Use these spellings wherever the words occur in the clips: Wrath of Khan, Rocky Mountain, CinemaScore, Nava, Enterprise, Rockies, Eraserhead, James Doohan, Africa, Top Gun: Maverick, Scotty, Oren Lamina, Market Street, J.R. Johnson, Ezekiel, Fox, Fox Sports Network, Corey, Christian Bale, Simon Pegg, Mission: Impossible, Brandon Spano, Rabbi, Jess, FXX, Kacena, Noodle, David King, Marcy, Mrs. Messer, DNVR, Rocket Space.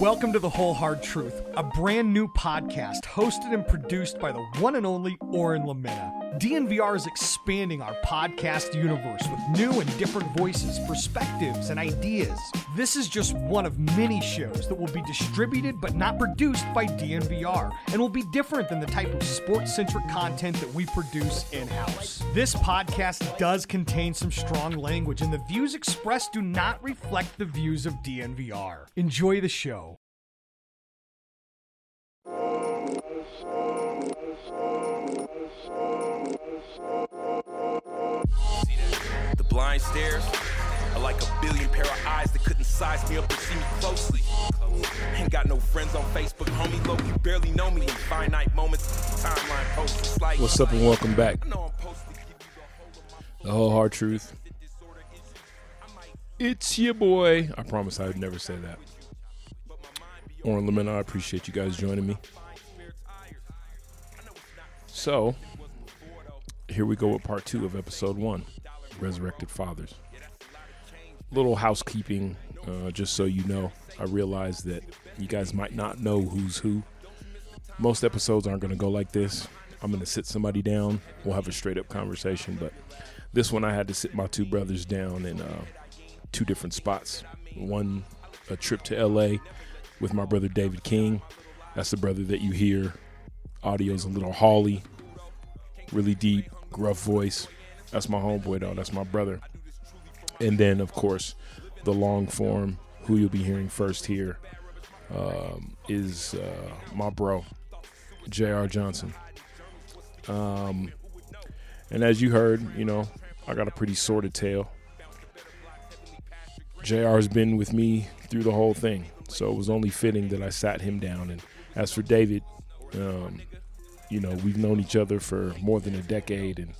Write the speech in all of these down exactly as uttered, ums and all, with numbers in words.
Welcome to The Whole Hard Truth, a brand new podcast hosted and produced by the one and only Oren Lamina. D N V R is expanding our podcast universe with new and different voices, perspectives, and ideas. This is just one of many shows that will be distributed but not produced by D N V R and will be different than the type of sports-centric content that we produce in-house. This podcast does contain some strong language, and the views expressed do not reflect the views of D N V R. Enjoy the show. The blind stares are like a billion pair of eyes that couldn't size me up and see me closely. Ain't got no friends on Facebook, homie. Low, you barely know me in finite moments. Timeline posts like. What's up and welcome back. The Whole Hard Truth. It's your boy. I promise I'd never say that. Oren Lamina, I appreciate you guys joining me. So, here we go with part two of episode one, Resurrected Fathers. Little housekeeping, uh, just so you know. I realize that you guys might not know who's who. Most episodes aren't going to go like this. I'm going to sit somebody down. We'll have a straight up conversation. But this one I had to sit my two brothers down in uh, two different spots. One, a trip to L A with my brother David King. That's the brother that you hear. Audio's a little hauly, really deep, gruff voice. That's my homeboy, though. That's my brother. And then, of course, the long form, who you'll be hearing first here, um, is uh, my bro, J R. Johnson. Um, and as you heard, you know, I got a pretty sordid tale. J R's been with me through the whole thing, so it was only fitting that I sat him down. And as for David, um, you know, we've known each other for more than a decade and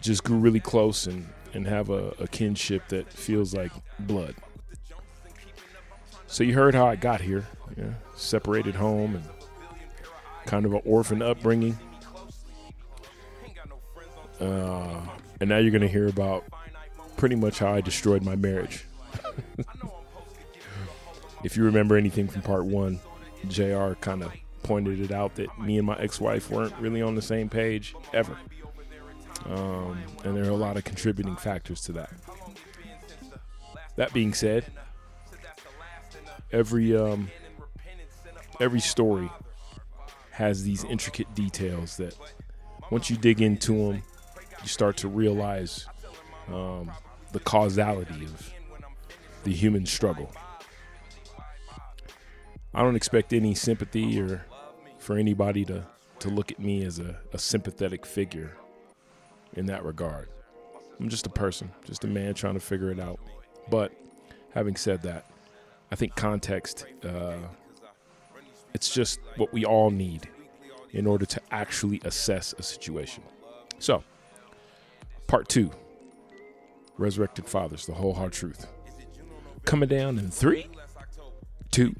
just grew really close and, and have a, a kinship that feels like blood. So you heard how I got here, yeah? Separated home and kind of an orphan upbringing. Uh, and now you're going to hear about pretty much how I destroyed my marriage. If you remember anything from part one, J R kind of pointed it out that me and my ex-wife weren't really on the same page ever. Um, and there are a lot of contributing factors to that. That being said, every um, every story has these intricate details that once you dig into them, you start to realize um, the causality of the human struggle. I don't expect any sympathy or for anybody to, to look at me as a, a sympathetic figure in that regard. I'm just a person, just a man trying to figure it out. But having said that, I think context, uh, it's just what we all need in order to actually assess a situation. So, part two, Resurrected Fathers, the Whole Hard Truth. Coming down in three, two,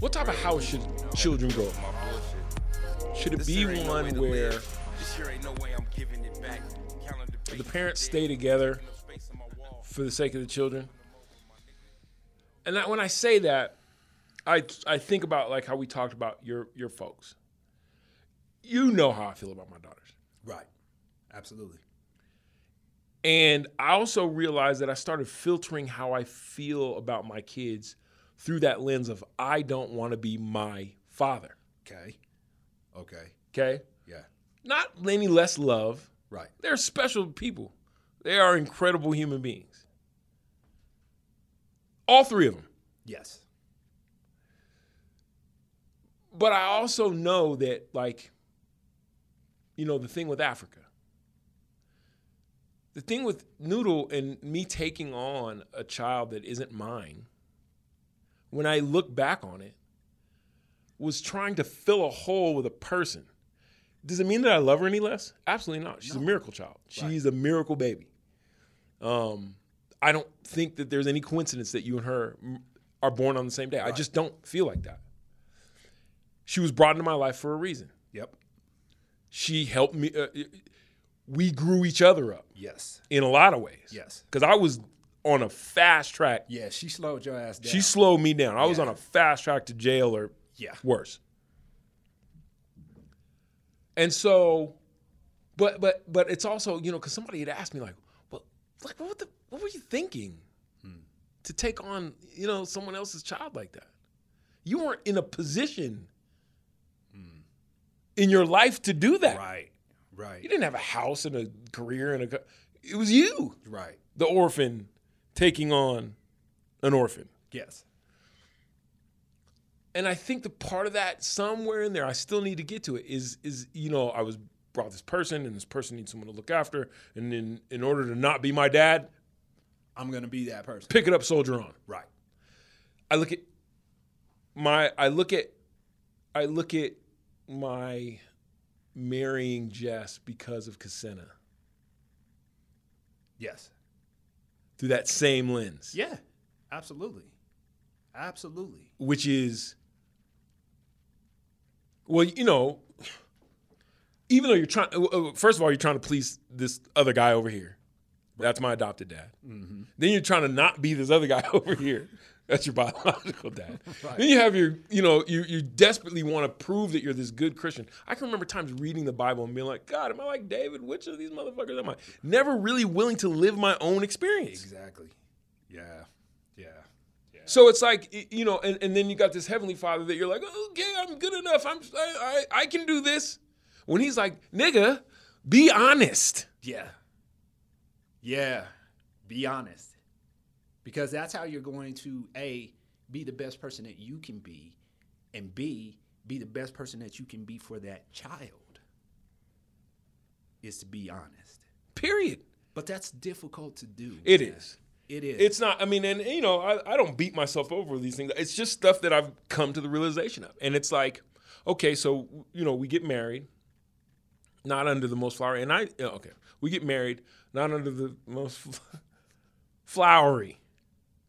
what type of house should children go? Should it be one where the parents stay together for the sake of the children? And that, when I say that, I I think about like how we talked about your your folks. You know how I feel about my daughters. Right. Absolutely. And I also realized that I started filtering how I feel about my kids through that lens of I don't want to be my father. Okay. Okay. Okay? Yeah. Not any less love. Right. They're special people. They are incredible human beings. All three of them. Yes. But I also know that, like, you know, the thing with Africa, the thing with Noodle and me taking on a child that isn't mine, when I look back on it, was trying to fill a hole with a person. Does it mean that I love her any less? Absolutely not. She's no. a miracle child. She's right. a miracle baby. Um, I don't think that there's any coincidence that you and her are born on the same day. Right. I just don't feel like that. She was brought into my life for a reason. Yep. She helped me. Uh, we grew each other up. Yes. In a lot of ways. Yes. Because I was on a fast track. Yeah, she slowed your ass down. She slowed me down. I yeah. was on a fast track to jail or yeah. worse. And so, but but but it's also, you know, because somebody had asked me, like, well, like what the, what were you thinking hmm. to take on, you know, someone else's child like that? You weren't in a position hmm. in your life to do that. Right, right. You didn't have a house and a career and a, it was you. Right. The orphan taking on an orphan. Yes. And I think the part of that somewhere in there, I still need to get to it, is, is you know, I was brought this person, and this person needs someone to look after, and then in order to not be my dad, I'm going to be that person. Pick it up, soldier on. Right. I look at my, I look at, I look at my marrying Jess because of Kacena. Yes. Through that same lens. Yeah, absolutely. Absolutely. Which is, well, you know, even though you're trying, first of all, you're trying to please this other guy over here. That's my adopted dad. Mm-hmm. Then you're trying to not be this other guy over here. That's your biological dad. Right. Then you have your, you know, you you desperately want to prove that you're this good Christian. I can remember times reading the Bible and being like, God, am I like David? Which of these motherfuckers am I? Never really willing to live my own experience. Exactly. Yeah. Yeah. So it's like, you know, and, and then you got this Heavenly Father that you're like, okay, I'm good enough. I'm, I, I, I can do this. When he's like, nigga, be honest. Yeah. Yeah. Be honest. Because that's how you're going to, A, be the best person that you can be, and B, be the best person that you can be for that child, is to be honest. Period. But that's difficult to do. It man. is. It is. It's not, I mean, and, you know, I, I don't beat myself over these things. It's just stuff that I've come to the realization of. And it's like, okay, so, you know, we get married, not under the most flowery. And I, okay, we get married, not under the most flowery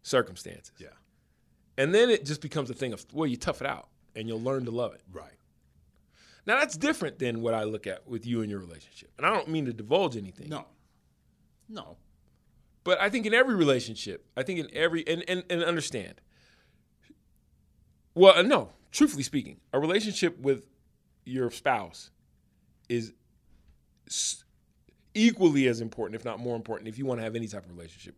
circumstances. Yeah. And then it just becomes a thing of, well, you tough it out and you'll learn to love it. Right. Now, that's different than what I look at with you and your relationship. And I don't mean to divulge anything. No. No. But I think in every relationship, I think in every, and, and, and understand, well, no, truthfully speaking, a relationship with your spouse is equally as important, if not more important, if you want to have any type of relationship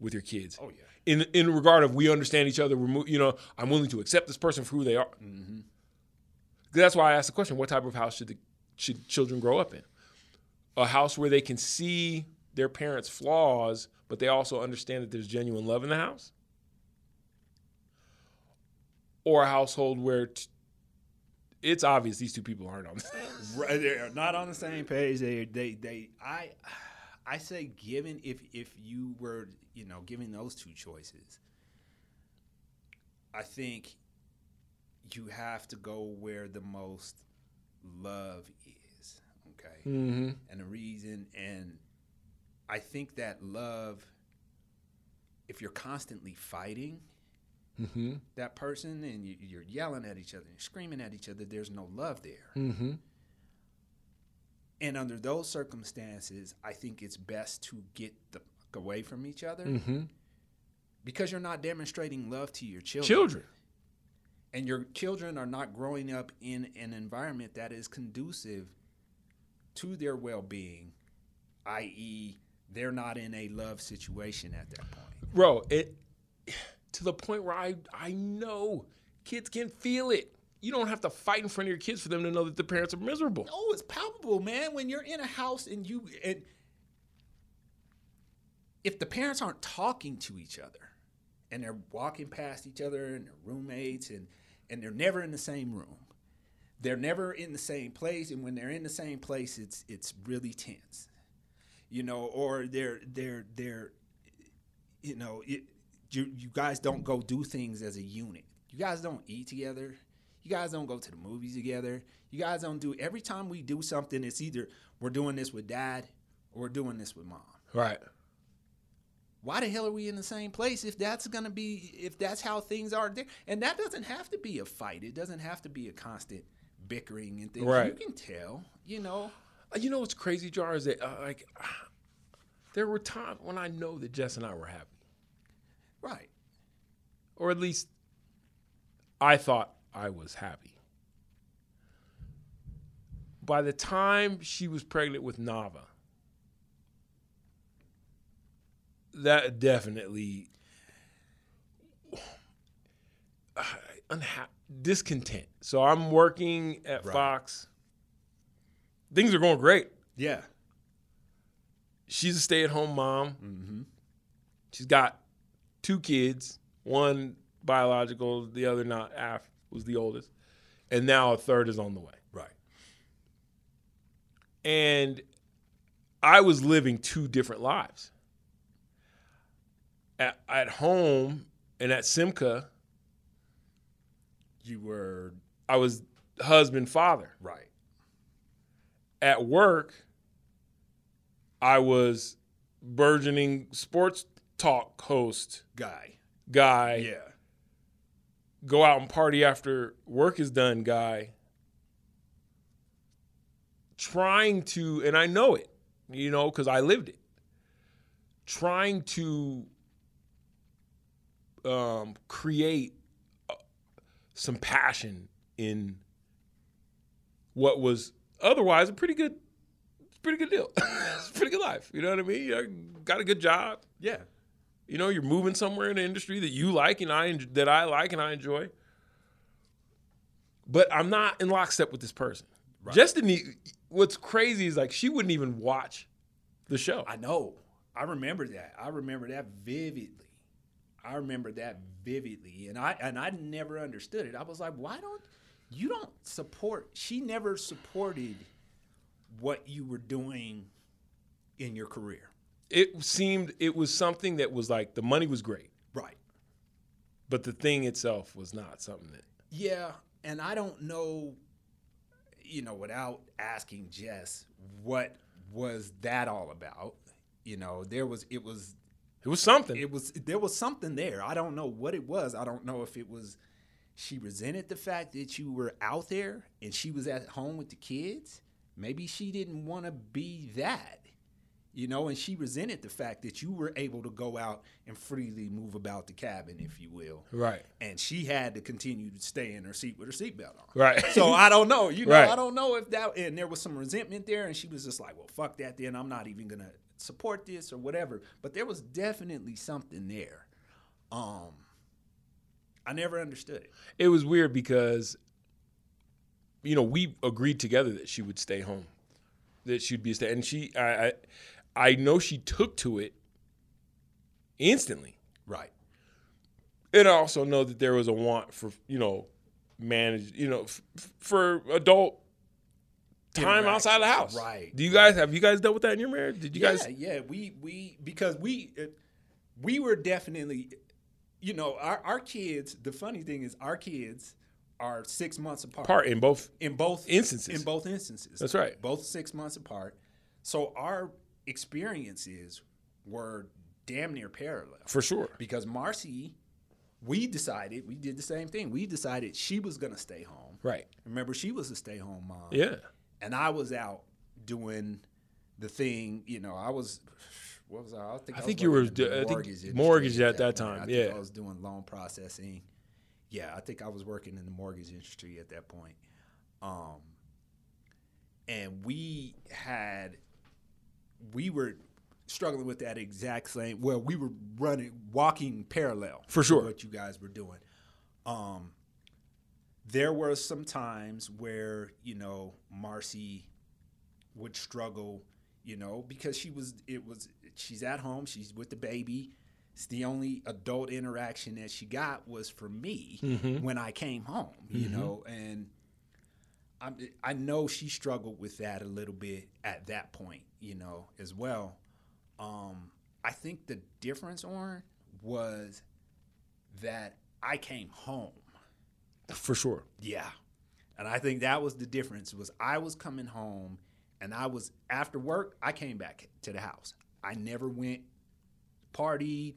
with your kids. Oh, yeah. In in regard of we understand each other, we're, you know, I'm willing to accept this person for who they are. Mm-hmm. That's why I asked the question, what type of house should the, should children grow up in? A house where they can see their parents' flaws, but they also understand that there's genuine love in the house? Or a household where t- it's obvious these two people aren't on the same right, they're not on the same page. They they they I I say given if if you were, you know, given those two choices, I think you have to go where the most love is, okay? Mm-hmm. And the reason and I think that love, if you're constantly fighting mm-hmm. that person and you, you're yelling at each other and screaming at each other, there's no love there. Mm-hmm. And under those circumstances, I think it's best to get the fuck away from each other mm-hmm. because you're not demonstrating love to your children. Children. And your children are not growing up in an environment that is conducive to their well-being, that is, they're not in a love situation at that point. Bro, it to the point where I, I know kids can feel it. You don't have to fight in front of your kids for them to know that the parents are miserable. No, it's palpable, man. When you're in a house and you and if the parents aren't talking to each other and they're walking past each other and their roommates and, and they're never in the same room. They're never in the same place, and when they're in the same place, it's it's really tense. You know, or they're, they're, they're, you know, it, you, you guys don't go do things as a unit. You guys don't eat together. You guys don't go to the movies together. You guys don't do, every time we do something, it's either we're doing this with dad or we're doing this with mom. Right. Why the hell are we in the same place if that's going to be, if that's how things are there? And that doesn't have to be a fight. It doesn't have to be a constant bickering and things. Right. You can tell, you know. You know what's crazy, J R, is that uh, like uh, there were times when I know that Jess and I were happy. Right. Or at least I thought I was happy. By the time she was pregnant with Nava, that definitely uh, unha- discontent. So I'm working at right. Fox. Things are going great. Yeah. She's a stay-at-home mom. Mm-hmm. She's got two kids, one biological, the other not. Af was the oldest. And now a third is on the way. Right. And I was living two different lives. At, at home and at Simca, you were... I was husband, father. Right. At work, I was burgeoning sports talk host guy. Guy. Yeah. Go out and party after work is done guy. Trying to, and I know it, you know, because I lived it. Trying to um, create some passion in what was otherwise a pretty good pretty good deal. It's a pretty good life. You know what I mean? You got a good job. Yeah. You know, you're moving somewhere in the industry that you like and I that I like and I enjoy. But I'm not in lockstep with this person. Right. Just in what's crazy is like she wouldn't even watch the show. I know. I remember that. I remember that vividly. I remember that vividly. And I and I never understood it. I was like, why don't You don't support, she never supported what you were doing in your career. It seemed, it was something that was like, the money was great. Right. But the thing itself was not something that. Yeah, and I don't know, you know, without asking Jess, what was that all about? You know, there was, it was. It was something. It was, there was something there. I don't know what it was. I don't know if it was. She resented the fact that you were out there and she was at home with the kids. Maybe she didn't want to be that, you know, and she resented the fact that you were able to go out and freely move about the cabin, if you will. Right. And she had to continue to stay in her seat with her seatbelt on. Right. So I don't know. You know, right. I don't know if that, and there was some resentment there and she was just like, well, fuck that then. I'm not even going to support this or whatever. But there was definitely something there. Um. I never understood it. It was weird because, you know, we agreed together that she would stay home, that she'd be a stay. And she, I, I, I know she took to it instantly. Right. And I also know that there was a want for, you know, manage, you know, f- for adult time outside the house. Right. Do you guys, right. have you guys dealt with that in your marriage? Did you yeah, guys? Yeah, yeah. We, we, because we, uh, we were definitely... You know, our, our kids, the funny thing is our kids are six months apart. Apart in both in both instances. In both instances. That's right. Both six months apart. So our experiences were damn near parallel. For sure. Because Marcy, we decided, we did the same thing. We decided she was going to stay home. Right. Remember, she was a stay-home mom. Yeah. And I was out doing the thing, you know, I was... What was I? I think, I I think was you were d- mortgage, mortgage at that, that time. I yeah, think I was doing loan processing. Yeah, I think I was working in the mortgage industry at that point. Um, and we had, we were struggling with that exact same. Well, we were running, walking parallel for sure. To what you guys were doing. Um, there were some times where you know Marcy would struggle. You know, because she was, it was, she's at home, she's with the baby. It's the only adult interaction that she got was from me mm-hmm. when I came home, you mm-hmm. know, and I I know she struggled with that a little bit at that point, you know, as well. Um, I think the difference, Oren, was that I came home. For sure. Yeah. And I think that was the difference, was I was coming home. And I was, after work, I came back to the house. I never went partied.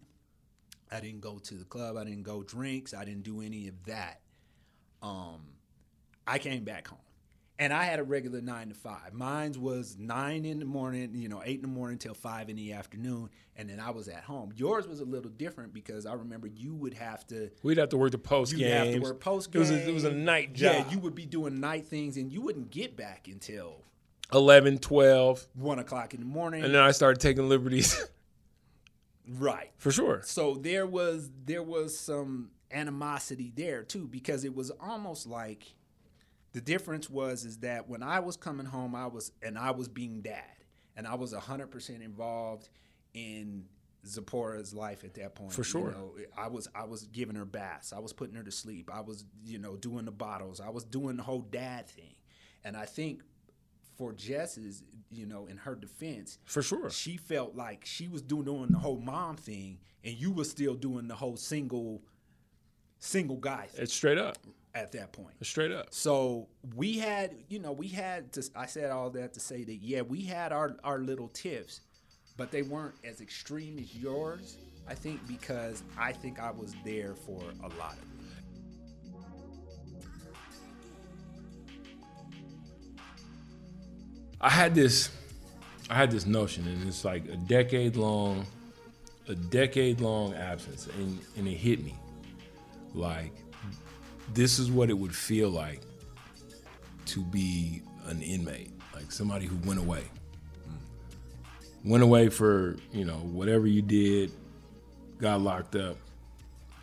I didn't go to the club. I didn't go drinks. I didn't do any of that. Um, I came back home. And I had a regular nine to five. Mine was nine in the morning, you know, eight in the morning till five in the afternoon. And then I was at home. Yours was a little different because I remember you would have to. We'd have to work the post games. You'd have to work post games. It, it was a night job. Yeah, you would be doing night things and you wouldn't get back until eleven, twelve. One o'clock in the morning. And then I started taking liberties. Right. For sure. So there was there was some animosity there, too, because it was almost like. The difference was is that when I was coming home, I was and I was being dad, and I was one hundred percent involved in Zipporah's life at that point. For sure, you know, I was I was giving her baths, I was putting her to sleep, I was you know doing the bottles, I was doing the whole dad thing, and I think for Jess's you know in her defense, for sure, she felt like she was doing, doing the whole mom thing, and you were still doing the whole single single guy thing. It's straight up. At that point. Straight up. So we had, you know, we had, to, I said all that to say that, yeah, we had our, our little tiffs, but they weren't as extreme as yours, I think, because I think I was there for a lot of it. I had this, I had this notion, and it's like a decade long, a decade long absence, and, and it hit me. Like, this is what it would feel like to be an inmate, like somebody who went away. Mm. Went away for, you know, whatever you did, got locked up.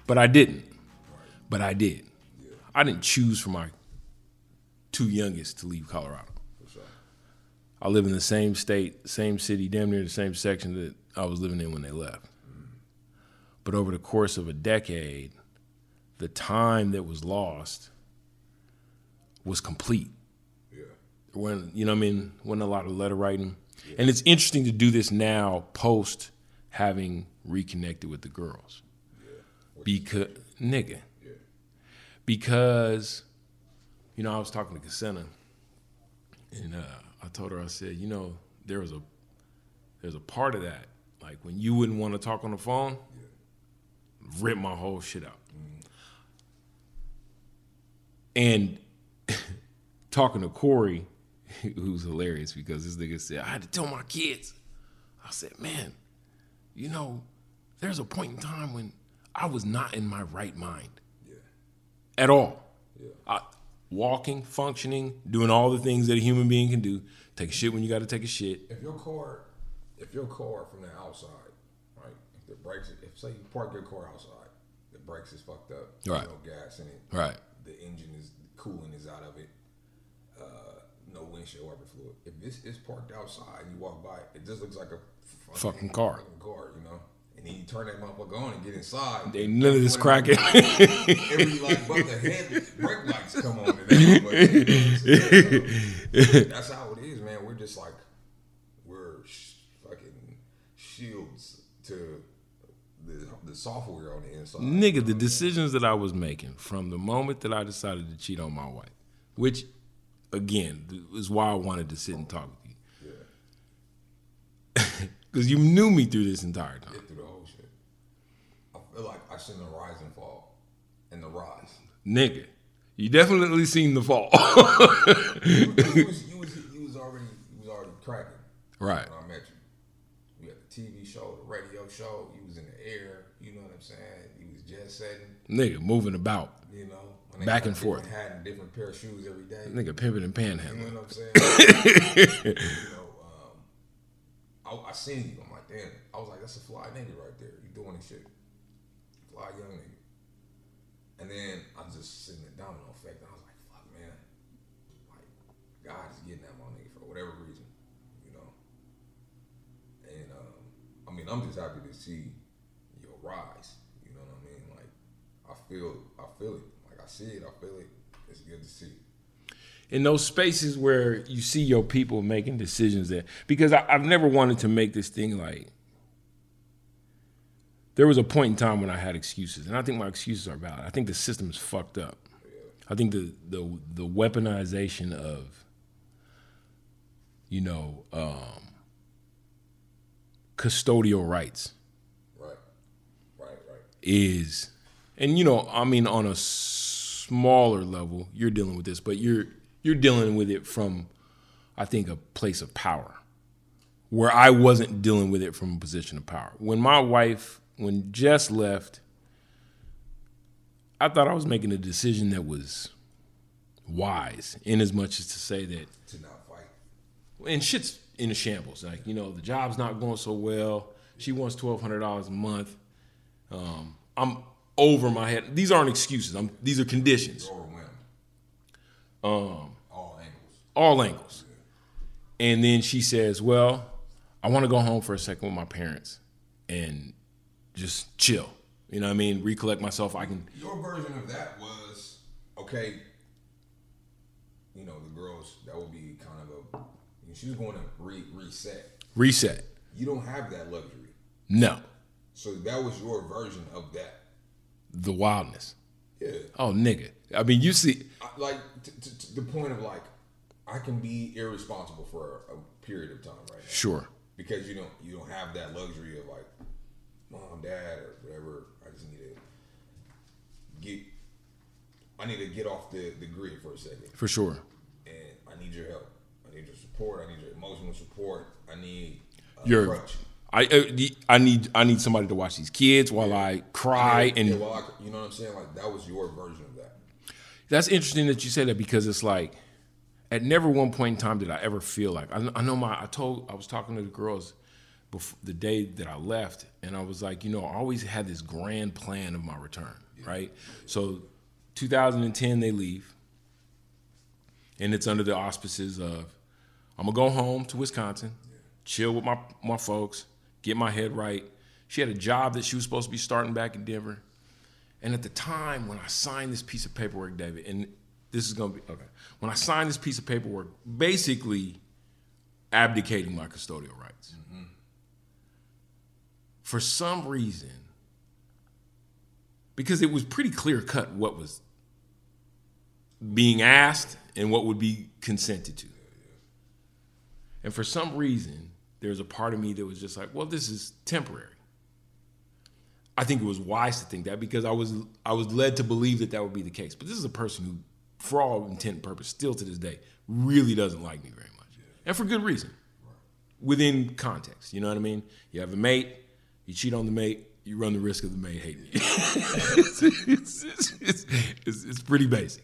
But I didn't. Right. But I did. Yeah. I didn't choose for my two youngest to leave Colorado. For sure. I live in the same state, same city, damn near the same section that I was living in when they left. Mm. But over the course of a decade, the time that was lost was complete. Yeah. When, you know what I mean? Wasn't a lot of letter writing. Yeah. And it's interesting to do this now post having reconnected with the girls. Yeah. Because, nigga. Yeah. Because, you know, I was talking to Kacena and uh, I told her, I said, you know, there was a, there's a part of that. Like when you wouldn't want to talk on the phone, yeah. Rip my whole shit out. And talking to Corey, who's hilarious because this nigga said, I had to tell my kids. I said, man, you know, there's a point in time when I was not in my right mind. Yeah. At all. Yeah. I, walking, functioning, doing all the things that a human being can do. Take a shit when you got to take a shit. If your car, if your car from the outside, right, if the brakes, if say you park your car outside, the brakes is fucked up. Right. No gas in it. Right. The engine is cooling is out of it. Uh, no windshield wiper fluid. If this is parked outside and you walk by it, it just looks like a fucking, fucking car. Fucking car, you know. And then you turn that motherfucker on and get inside. They none of this cracking. Every like but the head brake lights come on. And that that's how it is, man. We're just like we're sh- fucking shields to. The, the software on the inside. Nigga, the decisions that I was making from the moment that I decided to cheat on my wife, which, again, is why I wanted to sit and talk with you. Yeah. Because you knew me through this entire time. Yeah, through the whole shit. I feel like I seen the rise and fall. And the rise. Nigga, you definitely seen the fall. you, you, was, you, was, you, was already, you was already cracking. Right. When I met you. We had the T V show, the radio show. You was in the air. You know what I'm saying? You was jet setting. Nigga, moving about. You know? Back and forth. Had a different pair of shoes every day. Nigga, pimping and panhandling. You know what I'm saying? you know, um, I, I seen you. I'm like, damn. I was like, that's a fly nigga right there. You doing this shit. Fly young nigga. And then I was just sitting in the domino effect. And I was like, fuck, man. Like, God is getting at my nigga for whatever reason. I mean, I'm just happy to see your rise. You know what I mean? Like, I feel, I feel it. Like I see it, I feel it. It's good to see. In those spaces where you see your people making decisions, that because I, I've never wanted to make this thing like. There was a point in time when I had excuses, and I think my excuses are valid. I think the system is fucked up. Yeah. I think the the the weaponization of. You know. Um, custodial rights right. Right, right. is, and you know, I mean, on a smaller level, you're dealing with this, but you're You're dealing with it from, I think, a place of power, where I wasn't dealing with it from a position of power. When my wife, when Jess left, I thought I was making a decision that was wise, in as much as to say that to not fight. And shit's in the shambles. Like, you know, the job's not going so well. She wants twelve hundred dollars a month. Um, I'm over my head. These aren't excuses. I'm, these are conditions. You're overwhelmed. Um, all angles. All angles. Yeah. And then she says, well, I want to go home for a second with my parents and just chill. You know what I mean? Recollect myself. I can. Your version of that was, okay, you know, the girls, that would be kind of a, she was going to re- reset. Reset. You don't have that luxury. No. So that was your version of that. The wildness. Yeah. Oh, nigga. I mean, you see. I, like, t- t- t- the point of, like, I can be irresponsible for a, a period of time right now. Sure. Because you don't, you don't have that luxury of, like, mom, dad, or whatever. I just need to get, I need to get off the, the grid for a second. For sure. And I need your help. I need your support. I need your emotional support. I need uh, your crutch. I I need I need somebody to watch these kids while yeah. I cry yeah, and yeah, while I, you know what I'm saying. Like, that was your version of that. That's interesting that you say that, because it's like, at never one point in time did I ever feel like I, I know my I told I was talking to the girls before, the day that I left, and I was like, you know, I always had this grand plan of my return, yeah. right? So, two thousand ten they leave, and it's under the auspices of, I'm gonna go home to Wisconsin, yeah. chill with my my folks, get my head right. She had a job that she was supposed to be starting back in Denver. And at the time when I signed this piece of paperwork, David, and this is gonna be, okay. When I signed this piece of paperwork, basically abdicating my custodial rights. Mm-hmm. For some reason, because it was pretty clear cut what was being asked and what would be consented to. And for some reason, there's a part of me that was just like, well, this is temporary. I think it was wise to think that, because I was I was led to believe that that would be the case. But this is a person who, for all intent and purpose, still to this day, really doesn't like me very much. Yeah. And for good reason. Right. Within context, you know what I mean? You have a mate, you cheat on the mate, you run the risk of the mate hating you. it's, it's, it's, it's, it's, it's pretty basic.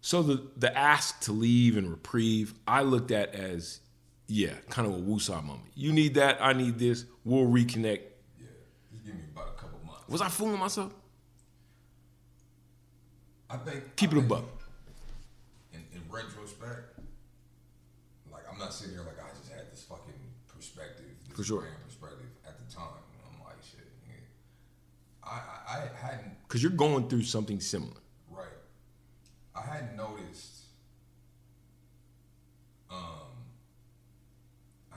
So the, the ask to leave and reprieve, I looked at as, yeah, kind of a woosah moment. You need that, I need this, we'll reconnect. Yeah, just give me about a couple months. Was I fooling myself? I think... Keep I it think, a buck. In, in retrospect, like, I'm not sitting here like I just had this fucking perspective. This For sure. perspective at the time. I'm like, shit, yeah. I, I, I hadn't... Because you're going through something similar. I had noticed, um,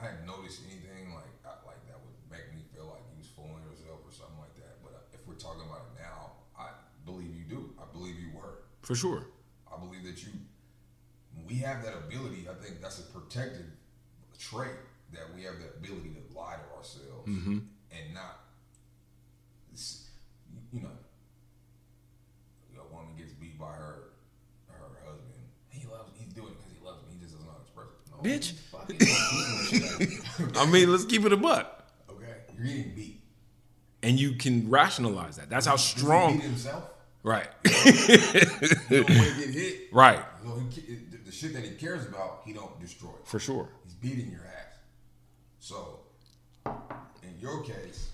I hadn't noticed anything like like that would make me feel like you was fooling yourself or something like that. But if we're talking about it now, I believe you do. I believe you were. For sure. I believe that you, we have that ability. I think that's a protected trait, that we have the ability to lie to ourselves mm-hmm. and not, you know, you know, a woman gets beat by her. Bitch. I mean, let's keep it a buck. Okay. You're getting beat. And you can rationalize that. That's how strong. He beat himself. Right. He don't want to get hit. Right. So he, the shit that he cares about, he don't destroy. For sure. He's beating your ass. So, in your case,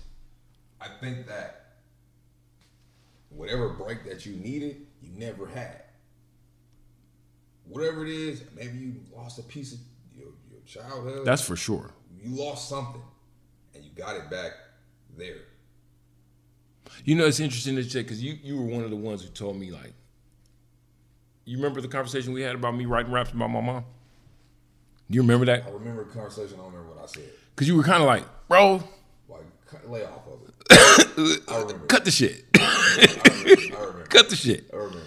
I think that whatever break that you needed, you never had. Whatever it is, maybe you lost a piece of your, your childhood. That's for sure. You lost something, and you got it back there. You know, it's interesting that you said, because you, you were one of the ones who told me, like, you remember the conversation we had about me writing raps about my mom? Do you remember that? I remember the conversation. I don't remember what I said. Because you were kind of like, bro. Like, cut, lay off of it. I remember. Cut the shit. I remember. I remember. Cut the shit. I remember.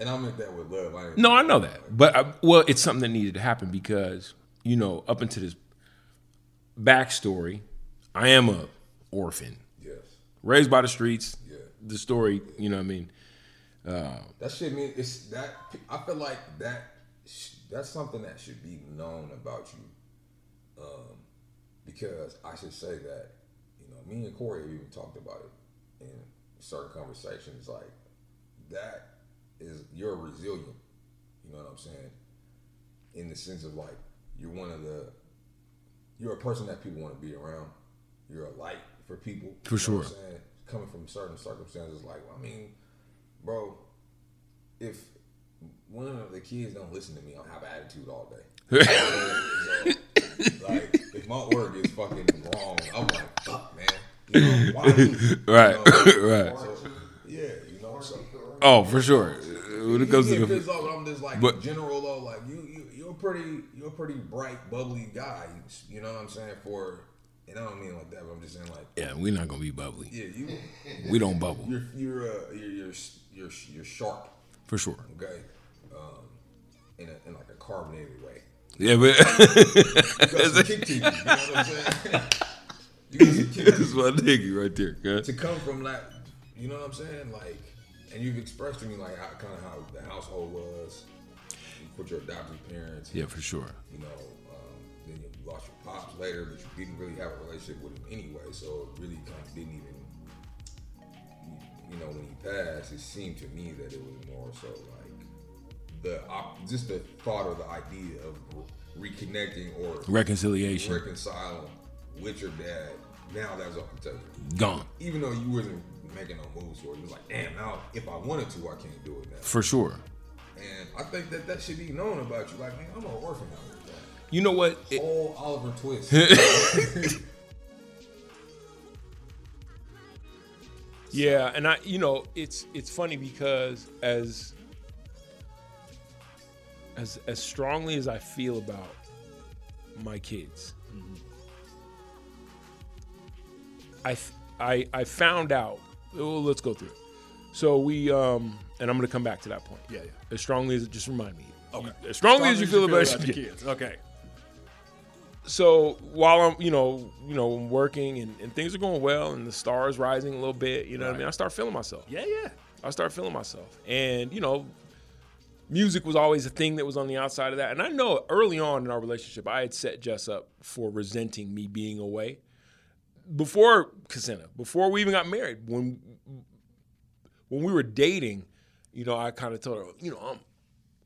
And I meant that with love. I no, I know that. But, I, well, it's something that needed to happen because, you know, up until this backstory, I am a orphan. Yes. Raised by the streets. Yeah. The story, yeah. You know what I mean? Um, that shit mean it's that. I feel like that. That's something that should be known about you, um, because I should say that, you know, me and Corey have even talked about it in certain conversations. Like, that is, you're resilient. You know what I'm saying? In the sense of, like, you're one of the, you're a person that people want to be around. You're a light for people. For sure. You know what I'm saying? Coming from certain circumstances, like, I mean, bro, if one of the kids don't listen to me, I'll have an attitude all day. So, like, if my org is fucking wrong, I'm like, fuck, man. You know, why me? Right, you know, right. So, yeah, you know. So, oh, for sure. When it comes to the, off, I'm just like, but, general though, like you, you, you're pretty, you're a pretty bright, bubbly guy. You know what I'm saying? For, and I don't mean like that, but I'm just saying like, yeah, we're not gonna be bubbly. Yeah, you. We don't bubble. You're, you're, uh, you're, you're, you're, you're sharp. For sure. Okay. Um, in a, in like a carbonated way. Yeah, but because you kick to you. You know what I'm saying? You kick to that's my nigga right there. God. To come from like, you know what I'm saying, like. And you've expressed to me like how, kind of how the household was with your adopted parents. Yeah, for sure. You know, um, then you lost your pops later, but you didn't really have a relationship with him anyway, so it really kind of didn't even, you know, when he passed, it seemed to me that it was more so like the just the thought or the idea of reconnecting or reconciliation, reconciling with your dad. Now that's off the table. Gone. Even though you wasn't making no moves for it, you was like, damn, now if I wanted to, I can't do it now. For sure. And I think that that should be known about you. Like, man, I'm an orphan out here. Like, you know what? Whole it- Oliver Twist. Yeah, and I, you know, it's it's funny because as as as strongly as I feel about my kids. Mm-hmm. I, I I found out. Oh, let's go through it. So we um, and I'm gonna come back to that point. Yeah, yeah. As strongly as just remind me. Okay. You, as, strongly as strongly as you feel, you feel about, about your kids. kids. Okay. So while I'm, you know, you know, working and, and things are going well and the stars rising a little bit, you know right. what I mean? I start feeling myself. Yeah, yeah. I start feeling myself, and you know, music was always a thing that was on the outside of that. And I know early on in our relationship, I had set Jess up for resenting me being away. Before Kacena, before we even got married, when when we were dating, you know, I kind of told her, you know, I'm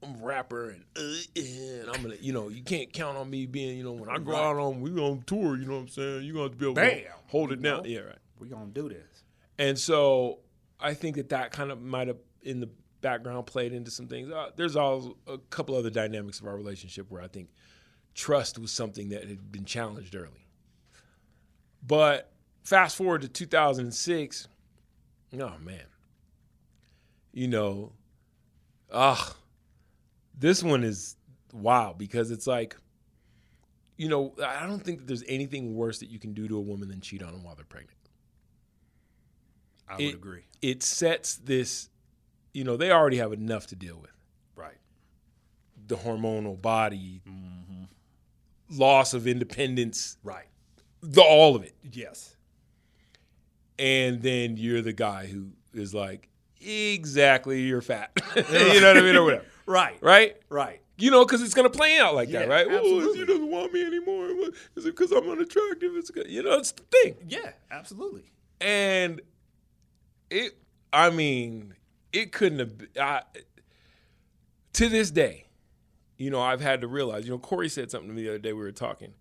I'm a rapper and, uh, and I'm gonna, you know, you can't count on me being, you know, when I go out on we on tour, you know what I'm saying? You're gonna have to be able Bam. to hold it down. You know, yeah, right. We're gonna do this. And so I think that that kind of might have in the background played into some things. Uh, there's also a couple other dynamics of our relationship where I think trust was something that had been challenged early. But fast forward to two thousand six, oh man, you know, ah, uh, this one is wild because it's like, you know, I don't think that there's anything worse that you can do to a woman than cheat on them while they're pregnant. I it, would agree. It sets this, you know, they already have enough to deal with. Right. The hormonal body, mm-hmm. loss of independence. Right. The, all of it. Yes. And then you're the guy who is like, exactly, you're fat. You know what I mean? Or whatever. Right. Right? Right. You know, because it's going to play out like yeah, that, right? Absolutely. Oh, she doesn't want me anymore. Is it because I'm unattractive? It's You know, it's the thing. Yeah, absolutely. And it, I mean, it couldn't have been, I, to this day, you know, I've had to realize, you know, Corey said something to me the other day. We were talking.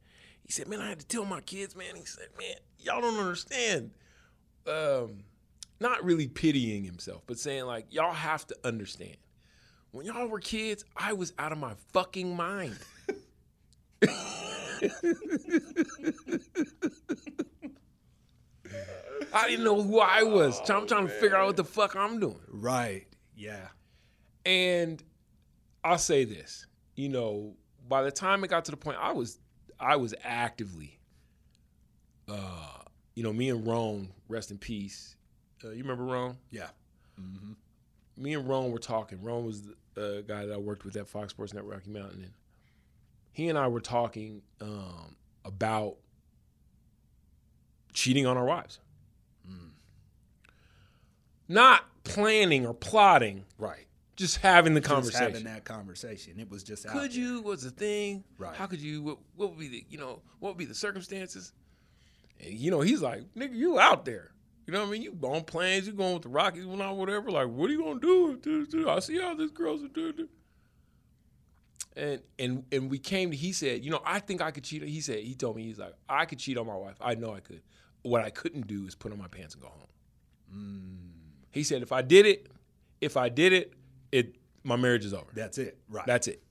He said, man, I had to tell my kids, man. He said, man, y'all don't understand. Um, not really pitying himself, but saying, like, y'all have to understand. When y'all were kids, I was out of my fucking mind. I didn't know who I was. Oh, I'm trying man. to figure out what the fuck I'm doing. Right, yeah. And I'll say this. You know, by the time it got to the point, I was I was actively, uh, you know, me and Ron, rest in peace. Uh, you remember Ron? Yeah. Mm-hmm. Me and Ron were talking. Ron was the uh, guy that I worked with at Fox Sports Network, Rocky Mountain. And he and I were talking um, about cheating on our wives. Mm. Not planning or plotting. Right. Just having the conversation. Just having that conversation. It was just out Could there. you? What's the thing? Right. How could you? What, what would be the, you know, what would be the circumstances? And, you know, he's like, nigga, you out there. You know what I mean? You on planes, you going with the Rockies, whatever. Like, what are you going to do? do? I see how this girl's doing. And and and we came to, he said, you know, I think I could cheat. He said, he told me, he's like, I could cheat on my wife. I know I could. What I couldn't do is put on my pants and go home. Mm. He said, if I did it, if I did it, it my marriage is over. That's it. Right. That's it.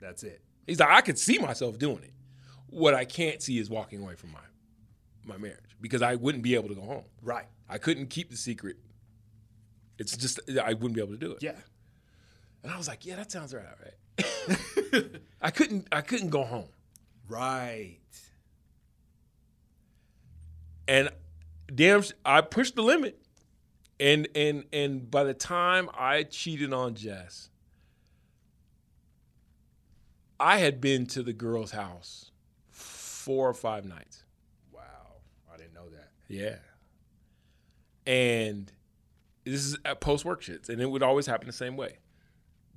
That's it. He's like, I could see myself doing it. What I can't see is walking away from my my marriage, because I wouldn't be able to go home. Right. I couldn't keep the secret. It's just, I wouldn't be able to do it. Yeah. And I was like, yeah, that sounds right. right. I couldn't, I couldn't go home. Right. And damn, I pushed the limit. And, and, and by the time I cheated on Jess, I had been to the girl's house four or five nights. Yeah. And this is at post-work shits, and it would always happen the same way.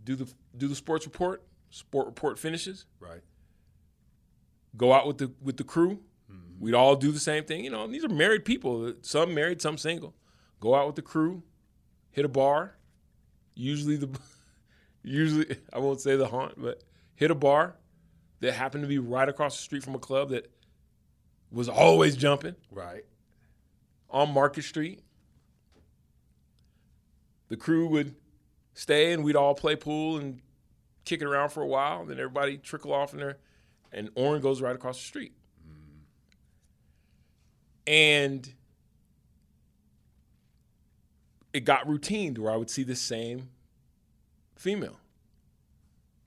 Do the do the sports report, sport report finishes. Right. Go out with the with the crew. Mm-hmm. We'd all do the same thing. You know, these are married people. Some married, some single. Go out with the crew, hit a bar. Usually the usually I won't say the haunt, but hit a bar that happened to be right across the street from a club that was always jumping. Right. On Market Street, the crew would stay and we'd all play pool and kick it around for a while, and then everybody trickle off in there, and Oren goes right across the street. Mm. And it got routine to where I would see the same female.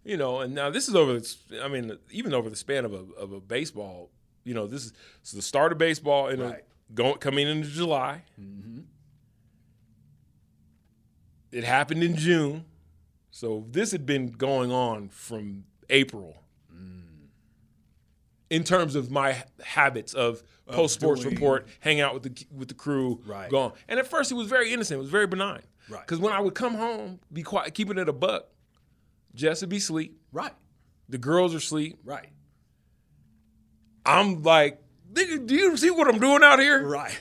You know, and now this is over, I mean, even over the span of a, of a baseball, you know, this is so the start of baseball in right. a Going coming into July, mm-hmm. It happened in June, so this had been going on from April. Mm. In terms of my habits of post sports report, hang out with the with the crew, right. Gone. And at first, it was very innocent. It was very benign. Right. Because when I would come home, be quiet, keeping it a buck, Jess would be asleep. Right. The girls are asleep. Right. I'm like. Do you see what I'm doing out here? Right.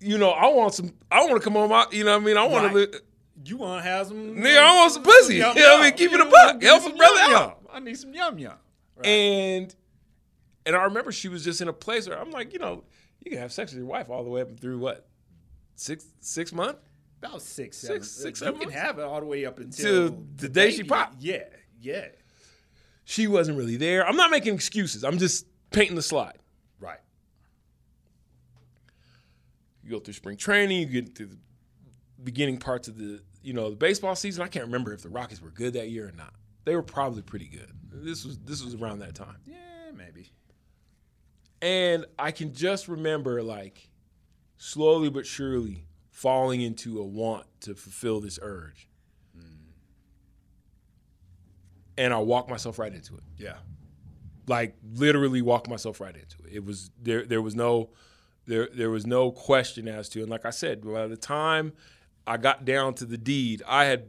You know, I want some, I want to come home out, you know what I mean? I want right. to live. You want to have some. Nigga, I want some pussy. Yum, you know what I mean? Keep it a buck. Help a brother yum, out. Yum. I need some yum yum. Right. And and I remember she was just in a place where I'm like, you know, you can have sex with your wife all the way up through what? Six, six months? About six, seven. Six, six, seven You months? Can have it all the way up until the, the day baby. She popped. Yeah, yeah. She wasn't really there. I'm not making excuses. I'm just painting the slide. Right. You go through spring training. You get through the beginning parts of the, you know, the baseball season. I can't remember if the Rockies were good that year or not. They were probably pretty good. This was this was around that time. Yeah, maybe. And I can just remember, like, slowly but surely falling into a want to fulfill this urge. And I walked myself right into it. Yeah. Like literally walked myself right into it. It was there there was no there there was no question as to, and like I said, by the time I got down to the deed, I had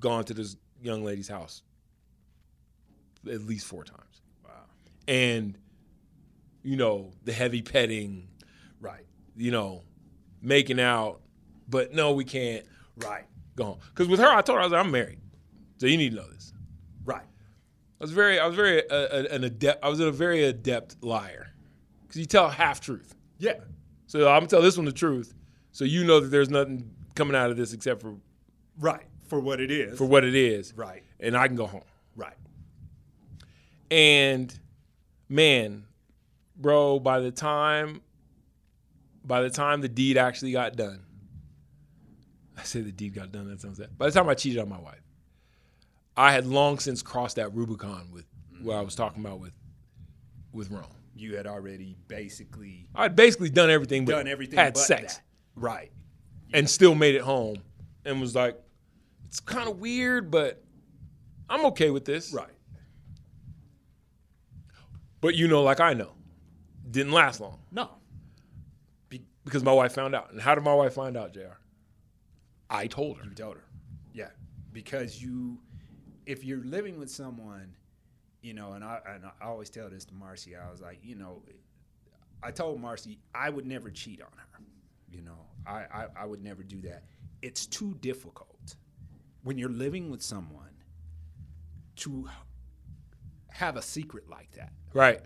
gone to this young lady's house at least four times. Wow. And you know, the heavy petting, right, you know, making out, but no, we can't. Right. Go home. Because with her, I told her, I was like, I'm married. So you need to know this. Right, I was very, I was very uh, an adept. I was a very adept liar, because you tell half truth. Yeah. So I'm gonna tell this one the truth, so you know that there's nothing coming out of this except for, right, for what it is. For what it is. Right. And I can go home. Right. And, man, bro, by the time, by the time the deed actually got done, I say the deed got done. That sounds bad. By the time I cheated on my wife. I had long since crossed that Rubicon with what I was talking about with with Ron. You had already basically... I'd basically done everything done but everything had but sex. That. Right. Yeah. And still made it home and was like, it's kind of weird, but I'm okay with this. Right. But you know, like I know, didn't last long. No. Be- Because my wife found out. And how did my wife find out, J R? I told her. You told her. Yeah. Because you, if you're living with someone, you know, and I, and I always tell this to Marcy. I was like, you know, I told Marcy I would never cheat on her. You know, I, I, I would never do that. It's too difficult when you're living with someone to have a secret like that. Right.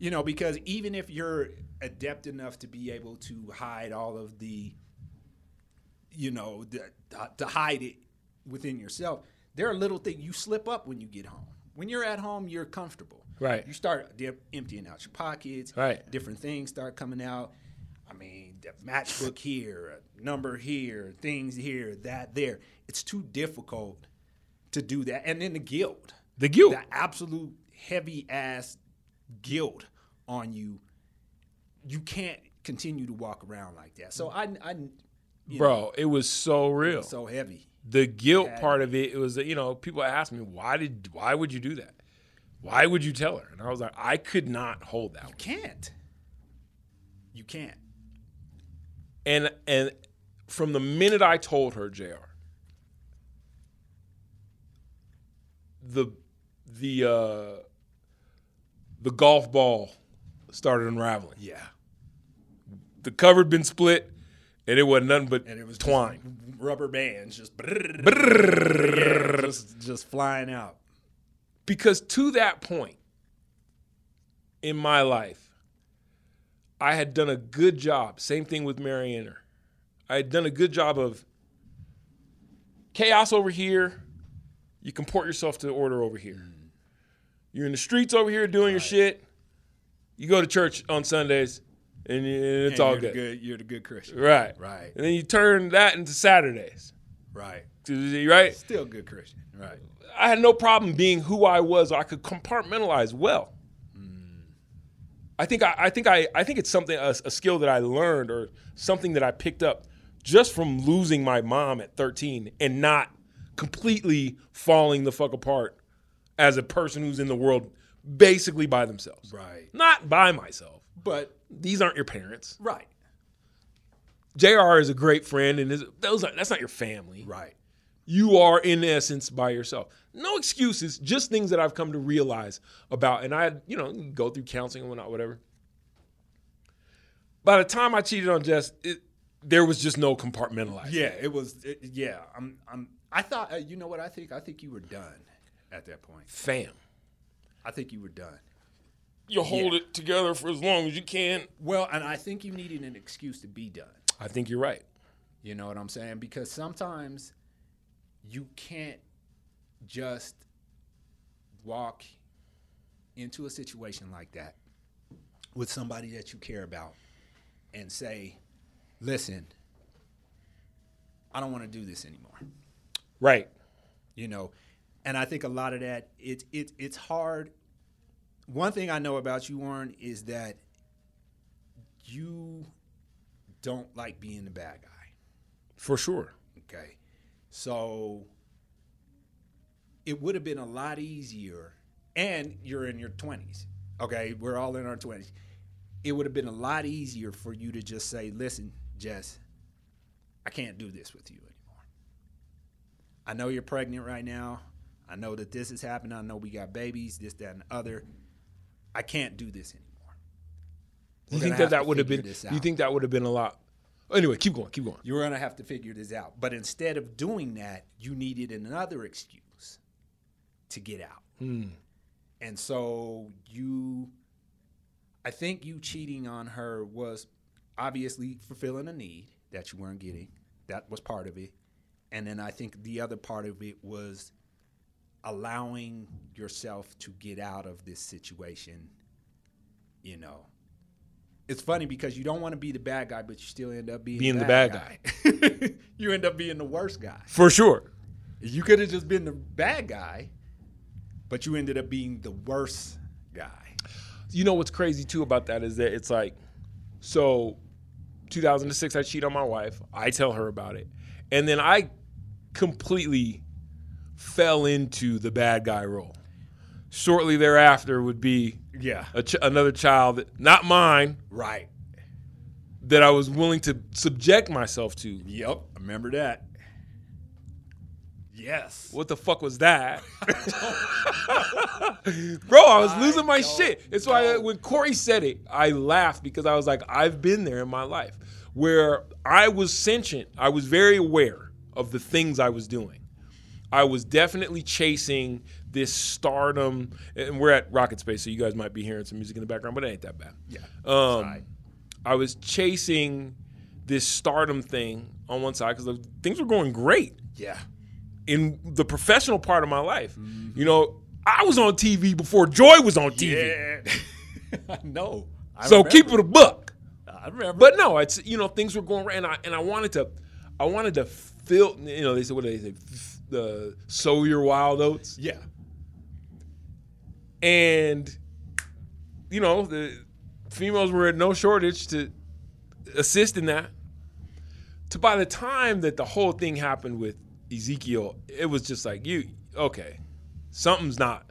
You know, because even if you're adept enough to be able to hide all of the, you know, the, to hide it within yourself, there are little things you slip up when you get home. When you're at home, you're comfortable. Right. You start dip, emptying out your pockets. Right. Different things start coming out. I mean, a matchbook here, a number here, things here, that there. It's too difficult to do that. And then the guilt. The guilt. The absolute heavy-ass guilt on you. You can't continue to walk around like that. So I, I Bro, know, it was so real. It was so heavy. The guilt yeah. part of it, it was, you know, people asked me, why did, why would you do that? Why would you tell her? And I was like, I could not hold that. You one. can't. You can't. And and from the minute I told her, J R, the the uh, the golf ball started unraveling. Yeah. The cover had been split, and it wasn't nothing but and it was twine. Rubber bands just, brrr, brrr, yeah, just just flying out. Because to that point in my life, I had done a good job. Same thing with Marianne. I had done a good job of chaos over here. You comport yourself to order over here. Mm. You're in the streets over here doing right. your shit. You go to church on Sundays, and it's and all you're good. The good. You're the good Christian. Right. Right. And then you turn that into Saturdays. Right. Right? Still good Christian. Right. I had no problem being who I was. I could compartmentalize well. Mm. I think I, I think I, I think it's something a, a skill that I learned or something that I picked up just from losing my mom at thirteen and not completely falling the fuck apart as a person who's in the world basically by themselves. Right. Not by myself. But these aren't your parents. Right. J R is a great friend, and his, those are, that's not your family. Right. You are, in essence, by yourself. No excuses, just things that I've come to realize about. And I, you know, go through counseling and whatnot, whatever. By the time I cheated on Jess, it, there was just no compartmentalizing. Yeah, it was. It, yeah, I'm. I'm. I thought. Uh, you know what? I think. I think you were done at that point. Fam. I think you were done. You hold yeah. it together for as long as you can. Well, and I think you needed an excuse to be done. I think you're right. You know what I'm saying? Because sometimes you can't just walk into a situation like that with somebody that you care about and say, listen, I don't want to do this anymore. Right. You know, and I think a lot of that, it, it, it's hard. One thing I know about you, Oren, is that you don't like being the bad guy. For sure. Okay. So it would have been a lot easier, and you're in your twenties. Okay, we're all in our twenties. It would have been a lot easier for you to just say, listen, Jess, I can't do this with you anymore. I know you're pregnant right now. I know that this has happened. I know we got babies, this, that, and the other. I can't do this anymore. You think that that would have been? You think that would have been a lot? Anyway, keep going, keep going. You're gonna have to figure this out. But instead of doing that, you needed another excuse to get out. Hmm. And so you, I think you cheating on her was obviously fulfilling a need that you weren't getting. That was part of it. And then I think the other part of it was allowing yourself to get out of this situation. You know, it's funny because you don't want to be the bad guy, but you still end up being, being the bad, the bad guy. guy. You end up being the worst guy. For sure. You could have just been the bad guy, but you ended up being the worst guy. You know what's crazy, too, about that is that it's like, so two thousand six, I cheat on my wife. I tell her about it. And then I completely fell into the bad guy role. Shortly thereafter would be yeah. a ch- another child, that, not mine, right? that I was willing to subject myself to. Yep, I remember that. Yes. What the fuck was that? Bro, I was I losing my shit. It's why when Corey said it, I laughed because I was like, I've been there in my life where I was sentient. I was very aware of the things I was doing. I was definitely chasing this stardom. And we're at Rocket Space, so you guys might be hearing some music in the background, but it ain't that bad. Yeah. Um, I was chasing this stardom thing on one side because things were going great. Yeah. In the professional part of my life. Mm-hmm. You know, I was on T V before Joy was on T V. Yeah. I know. I so remember. Keep it a book. I remember. But no, it's, you know, things were going right, and I and I wanted to I wanted to fill, you know, they said, what do they say? The uh, sow your wild oats. Yeah. And you know, the females were at no shortage to assist in that. To by the time that the whole thing happened with Ezekiel, it was just like, you okay, something's not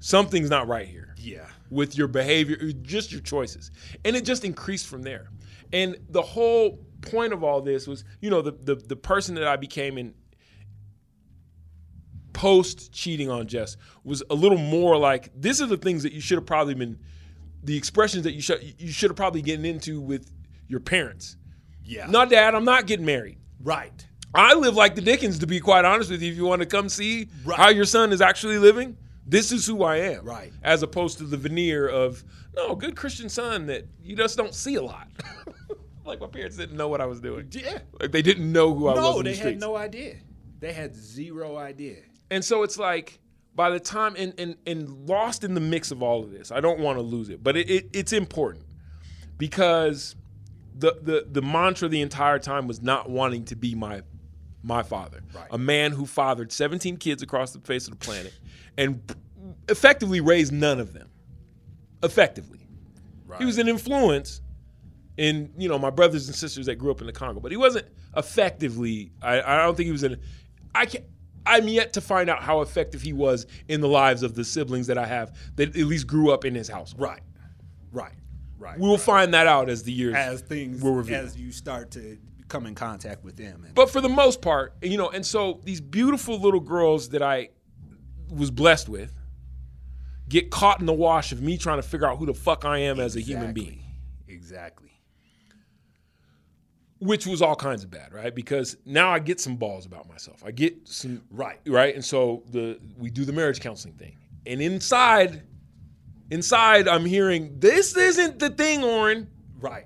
something's not right here. Yeah. With your behavior, just your choices. And it just increased from there. And the whole point of all this was, you know, the the, the person that I became in post cheating on Jess was a little more like, these are the things that you should have probably been, the expressions that you should you should have probably gotten into with your parents. Yeah. No, Dad, I'm not getting married. Right. I live like the Dickens, to be quite honest with you. If you want to come see right. how your son is actually living, this is who I am. Right. As opposed to the veneer of, no, good Christian son that you just don't see a lot. Like, my parents didn't know what I was doing. Yeah. Like, they didn't know who no, I was in the streets. No, they had no idea. They had zero idea. And so it's like, by the time, and, and, and lost in the mix of all of this, I don't want to lose it, but it, it it's important because the, the, the mantra the entire time was not wanting to be my My father, right. A man who fathered seventeen kids across the face of the planet and effectively raised none of them. Effectively. Right. He was an influence in, you know, my brothers and sisters that grew up in the Congo, but he wasn't effectively, I, I don't think he was an, I can't, I'm yet to find out how effective he was in the lives of the siblings that I have that at least grew up in his house. Right, right, right. We'll right. find that out as the years as things, will reveal. As you start to come in contact with them. And but for the most part, you know, and so these beautiful little girls that I was blessed with get caught in the wash of me trying to figure out who the fuck I am exactly. as a human being. Exactly. Which was all kinds of bad, right? Because now I get some balls about myself. I get some right, right? And so the we do the marriage counseling thing. And inside inside I'm hearing, this isn't the thing, Oren. Right.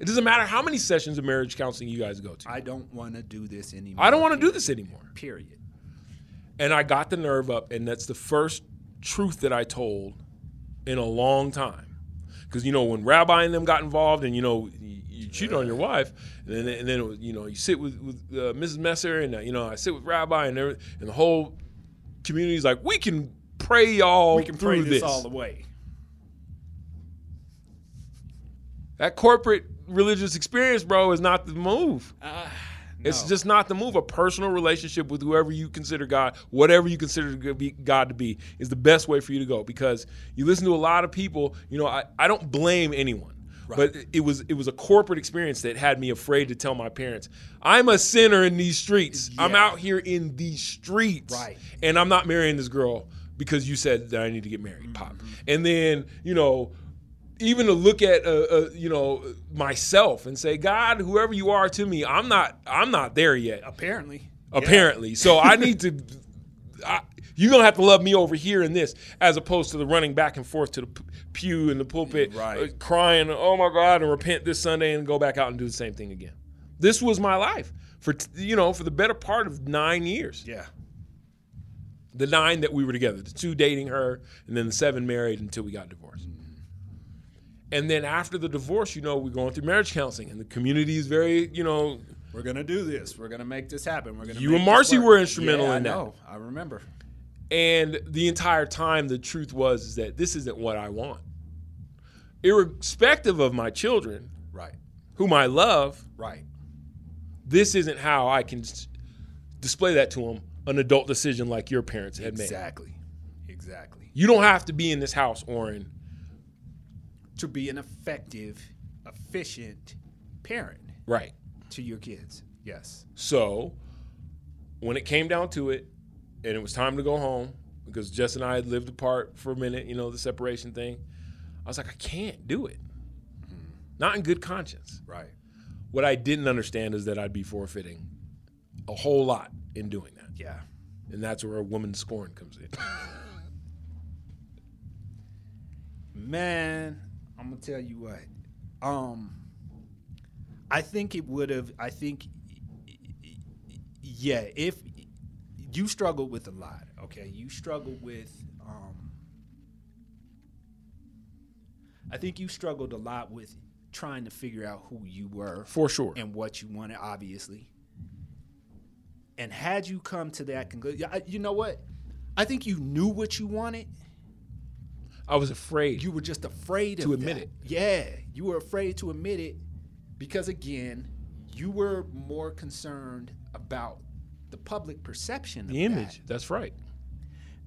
It doesn't matter how many sessions of marriage counseling you guys go to. I don't want to do this anymore. I don't want to do this anymore. Period. And I got the nerve up, and that's the first truth that I told in a long time. Because, you know, when Rabbi and them got involved and, you know, you, you cheat on your wife, and then, and then it was, you know, you sit with, with uh, Missus Messer, and, uh, you know, I sit with Rabbi, and, and the whole community's like, we can pray y'all we can through pray this. this all the way. That corporate religious experience, bro, is not the move. Uh, no. It's just not the move. A personal relationship with whoever you consider God, whatever you consider to be God to be, is the best way for you to go. Because you listen to a lot of people, you know, I, I don't blame anyone. Right. But it was it was a corporate experience that had me afraid to tell my parents, I'm a sinner in these streets. Yeah. I'm out here in these streets. Right. And I'm not marrying this girl because you said that I need to get married, mm-hmm. Pop. And then, you know, even to look at, uh, uh, you know, myself and say, God, whoever you are to me, I'm not, I'm not there yet. Apparently. Apparently. Yeah. So I need to, I, you're going to have to love me over here in this, as opposed to the running back and forth to the p- pew and the pulpit, right. uh, crying, oh my God, and repent this Sunday and go back out and do the same thing again. This was my life for, t- you know, for the better part of nine years. Yeah. The nine that we were together, the two dating her, and then the seven married until we got divorced. And then after the divorce, you know, we're going through marriage counseling, and the community is very, you know, we're gonna do this, we're gonna make this happen, we're gonna. You and Marcy were instrumental yeah, in that. I know, I remember. And the entire time, the truth was is that this isn't what I want, irrespective of my children, right? Whom I love, right? This isn't how I can display that to them. An adult decision like your parents had made. Exactly, exactly. You don't have to be in this house, Oren. To be an effective, a efficient parent. Right. To your kids. Yes. So when it came down to it and it was time to go home, because Jess and I had lived apart for a minute, you know, the separation thing, I was like, I can't do it. Mm-hmm. Not in good conscience. Right. What I didn't understand is that I'd be forfeiting a whole lot in doing that. Yeah. And that's where a woman's scorn comes in. Man, I'm going to tell you what. Um, I think it would have, I think, yeah, if you struggled with a lot, okay? You struggled with, um, I think you struggled a lot with trying to figure out who you were. For sure. And what you wanted, obviously. And had you come to that conclusion, you know what? I think you knew what you wanted. I was afraid. You were just afraid of to admit that. it. Yeah, you were afraid to admit it because, again, you were more concerned about the public perception of the image. That, that's right.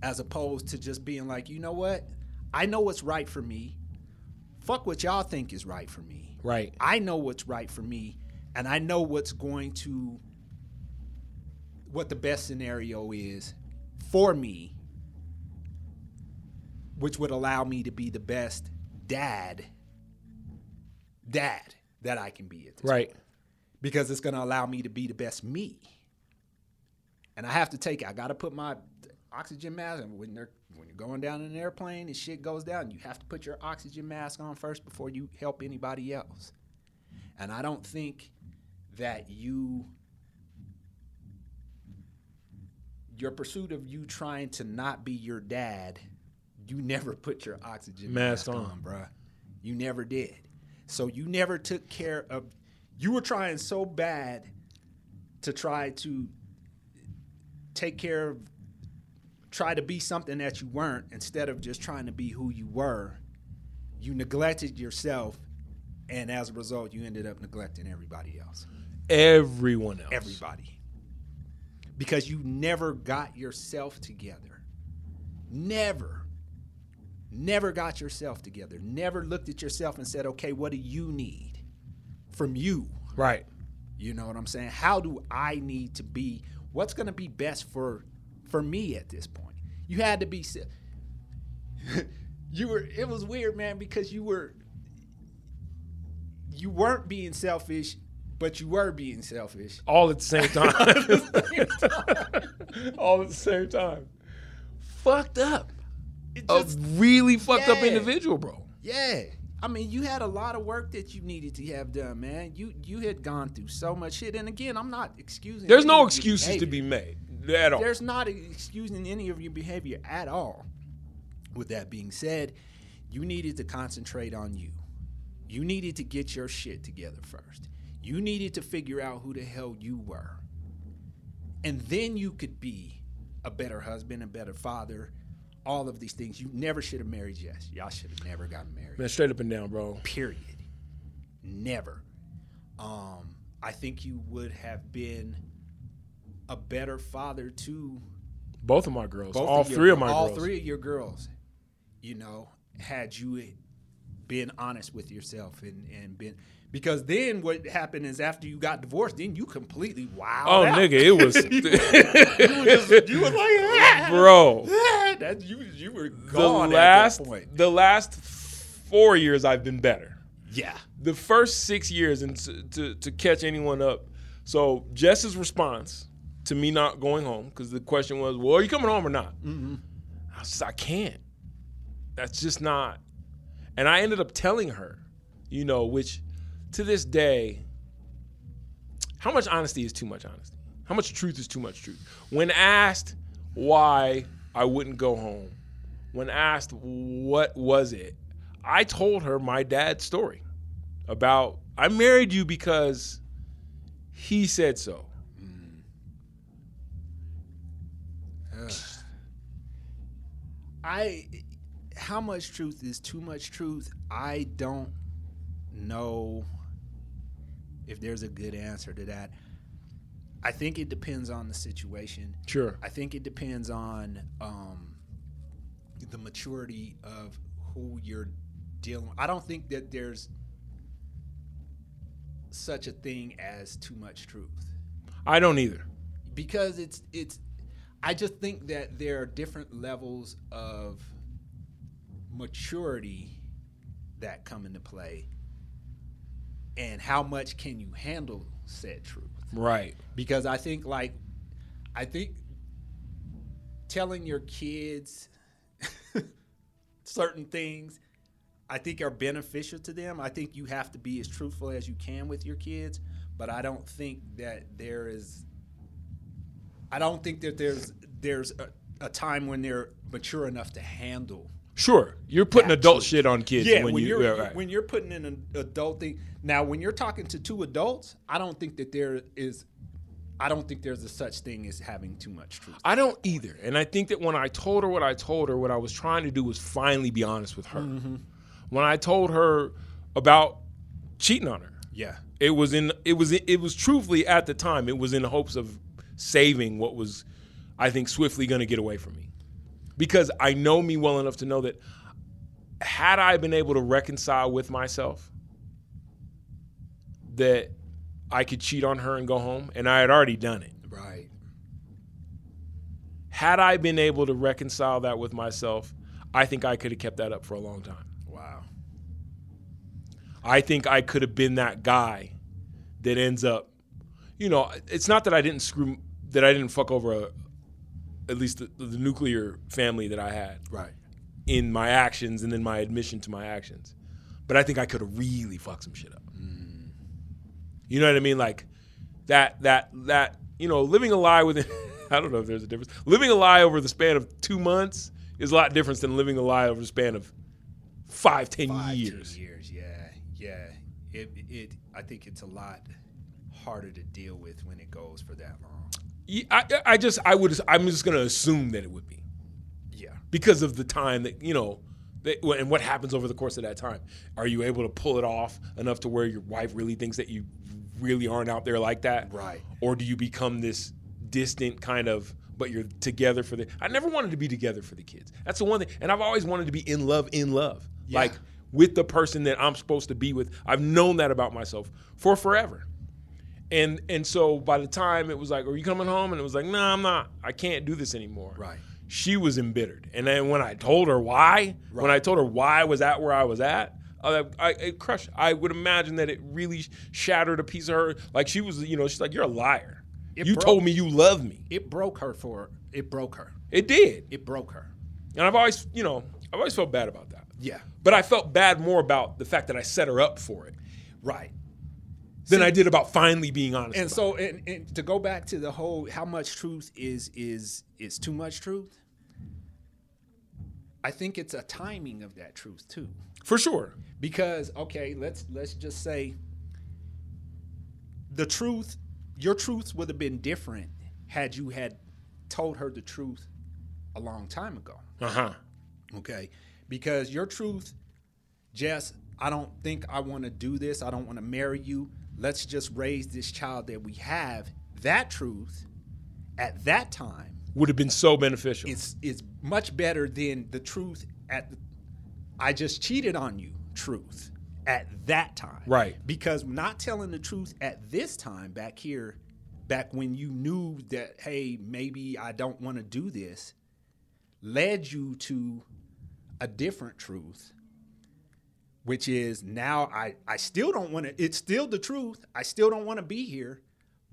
As opposed to just being like, you know what? I know what's right for me. Fuck what y'all think is right for me. Right. I know what's right for me, and I know what's going to, what the best scenario is for me, which would allow me to be the best dad, dad that I can be at this right. point. Because it's going to allow me to be the best me. And I have to take it. I got to put my oxygen mask on. When, they're, when you're going down in an airplane and shit goes down, you have to put your oxygen mask on first before you help anybody else. And I don't think that you, your pursuit of you trying to not be your dad, you never put your oxygen mask, mask on, on, bruh. You never did. So you never took care of, you were trying so bad to try to take care of, try to be something that you weren't instead of just trying to be who you were. You neglected yourself, and as a result, you ended up neglecting everybody else. Everyone else. Everybody. Because you never got yourself together. Never. Never got yourself together. Never looked at yourself and said, okay, what do you need from you? Right. You know what I'm saying? How do I need to be? What's going to be best for for me at this point? You had to be – you were – it was weird, man, because you were – you weren't being selfish, but you were being selfish. All at the same time. All at the same time. All at the same time. Fucked up. Just, a really fucked yeah. up individual, bro. Yeah. I mean, you had a lot of work that you needed to have done, man. You you had gone through so much shit. And again, I'm not excusing There's no excuses behavior. to be made at all. There's not excusing any of your behavior at all. With that being said, you needed to concentrate on you. You needed to get your shit together first. You needed to figure out who the hell you were. And then you could be a better husband, a better father, all of these things. You never should have married Jess. Y'all should have never gotten married. Man, straight up and down, bro. Period. Never. Um, I think you would have been a better father to both of my girls. All of your, three of my all girls. All three of your girls. You know, had you been honest with yourself and, and been... Because then what happened is after you got divorced, then you completely wowed oh, out. Oh, nigga, it was... you, you, just, you was like, ah, bro. Ah, that, you, you were gone the last, at that point. The last four years I've been better. Yeah. The first six years, and to, to, to catch anyone up. So Jess's response to me not going home, because the question was, well, are you coming home or not? Mm-hmm. I was just, I can't. That's just not... And I ended up telling her, you know, which... To this day, how much honesty is too much honesty? How much truth is too much truth? When asked why I wouldn't go home, when asked what was it, I told her my dad's story about, I married you because he said so. Mm. Ugh. I, how much truth is too much truth? I don't know. If there's a good answer to that, I think it depends on the situation. Sure. I think it depends on um, the maturity of who you're dealing with. I don't think that there's such a thing as too much truth. I don't either. Because it's it's I just think that there are different levels of maturity that come into play, and how much can you handle said truth. Right. Because I think like I think telling your kids certain things I think are beneficial to them. I think you have to be as truthful as you can with your kids, but I don't think that there is I don't think that there's there's a, a time when they're mature enough to handle. Sure. You're putting that adult truth. Shit on kids. Yeah, when, when, you, you're, yeah right. when you're putting in an adult thing. Now, when you're talking to two adults, I don't think that there is I don't think there's a such thing as having too much truth. I don't either. And I think that when I told her what I told her, what I was trying to do was finally be honest with her. Mm-hmm. When I told her about cheating on her, yeah, it was in it was it was truthfully at the time it was in the hopes of saving what was, I think, swiftly going to get away from me, because I know me well enough to know that had I been able to reconcile with myself that I could cheat on her and go home, and I had already done it. Right. Had I been able to reconcile that with myself, I think I could have kept that up for a long time. Wow. I think I could have been that guy that ends up, you know, it's not that I didn't screw, that I didn't fuck over a, at least the, the nuclear family that I had. Right. In my actions and then my admission to my actions. But I think I could have really fucked some shit up. You know what I mean? Like that, that, that, you know, living a lie within, I don't know if there's a difference. Living a lie over the span of two months is a lot different than living a lie over the span of five, ten five, years. Ten years, yeah, yeah. It, it, I think it's a lot harder to deal with when it goes for that long. Yeah, I, I just, I would, I'm just going to assume that it would be. Yeah. Because of the time that, you know, and what happens over the course of that time. Are you able to pull it off enough to where your wife really thinks that you really aren't out there like that? Right. Or do you become this distant kind of, but you're together for the, I never wanted to be together for the kids. That's the one thing. And I've always wanted to be in love, in love. Yeah. Like with the person that I'm supposed to be with. I've known that about myself for forever. And and so by the time it was like, are you coming home? And it was like, no, nah, I'm not. I can't do this anymore. Right. She was embittered. And then when I told her why, right. when I told her why I was at where I was at, I, I it crushed. I would imagine that it really shattered a piece of her. Like she was, you know, she's like, you're a liar. It you broke, told me you love me. It broke her for, it broke her. It did. It broke her. And I've always, you know, I've always felt bad about that. Yeah. But I felt bad more about the fact that I set her up for it. Right. Than See, I did about finally being honest. And so, and, and to go back to the whole, how much truth is is is too much truth? I think it's a timing of that truth too. For sure. Because okay, let's let's just say the truth, your truth would have been different had you had told her the truth a long time ago. Uh huh. Okay, because your truth, Jess, I don't think I want to do this. I don't want to marry you. Let's just raise this child that we have. That truth at that time would have been so beneficial. It's it's much better than the truth at the, I just cheated on you truth at that time. Right. Because not telling the truth at this time back here, back when you knew that, hey, maybe I don't want to do this, led you to a different truth. Which is now I, I still don't want to, it's still the truth. I still don't want to be here,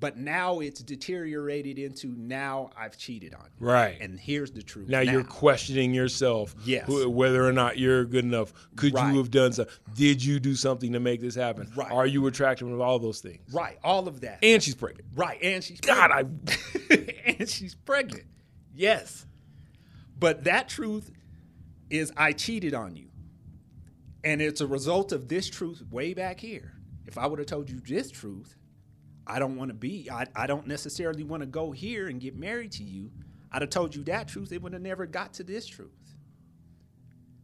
but now it's deteriorated into now I've cheated on you. Right. And here's the truth. Now, now. You're questioning yourself. Yes. Who, whether or not you're good enough. Could right. you have done something? Did you do something to make this happen? Right. Are you attractive with all those things? Right. All of that. And she's pregnant. Right. And she's pregnant. God, I. And she's pregnant. Yes. But that truth is I cheated on you. And it's a result of this truth way back here. If I would have told you this truth, I don't want to be, I, I don't necessarily want to go here and get married to you. I'd have told you that truth. It would have never got to this truth,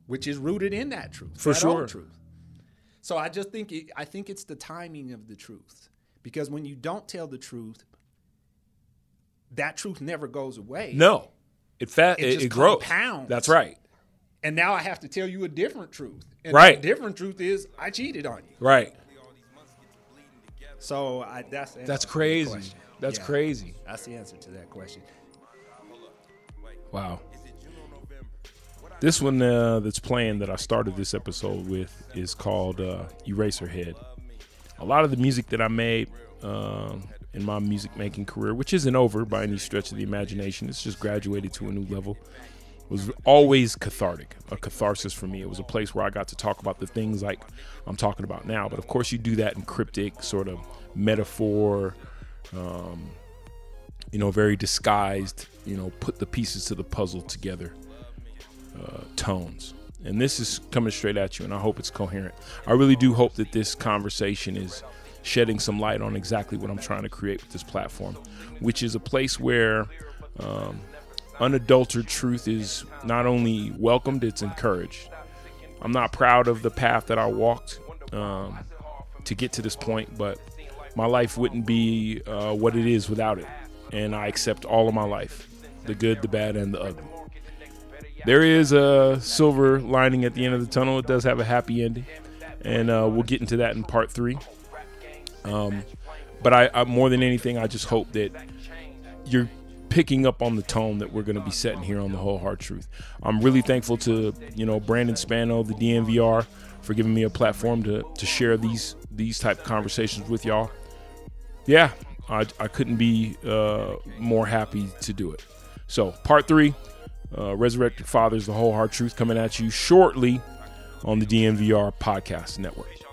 which is rooted in that truth. For that sure. Old truth. So I just think, it, I think it's the timing of the truth. Because when you don't tell the truth, that truth never goes away. No. It, fa- it, it, just it grows. Compounds. That's right. And now I have to tell you a different truth. And right. The different truth is I cheated on you. Right. So I, that's the that's crazy. That that's yeah, crazy. That's the answer to that question. Wow. This one uh, that's playing that I started this episode with is called uh, Eraserhead. A lot of the music that I made um, in my music making career, which isn't over by any stretch of the imagination, it's just graduated to a new level, was always cathartic, a catharsis for me. It was a place where I got to talk about the things like I'm talking about now. But of course you do that in cryptic sort of metaphor, um, you know, very disguised, you know, put the pieces to the puzzle together. Uh, tones. And this is coming straight at you, and I hope it's coherent. I really do hope that this conversation is shedding some light on exactly what I'm trying to create with this platform, which is a place where um, unadulterated truth is not only welcomed, it's encouraged. I'm not proud of the path that I walked um, to get to this point, but my life wouldn't be uh, what it is without it. And I accept all of my life, the good, the bad, and the ugly. There is a silver lining at the end of the tunnel. It does have a happy ending, and uh, we'll get into that in part three. Um, but I, I, more than anything, I just hope that you're picking up on the tone that we're going to be setting here on The Whole Hard Truth. I'm really thankful to, you know, Brandon Spano, the D N V R, for giving me a platform to to share these these type of conversations with y'all. Yeah, I, I couldn't be uh, more happy to do it. So part three. Uh, Resurrected Fathers, The Whole Hard Truth, coming at you shortly on the D N V R Podcast Network.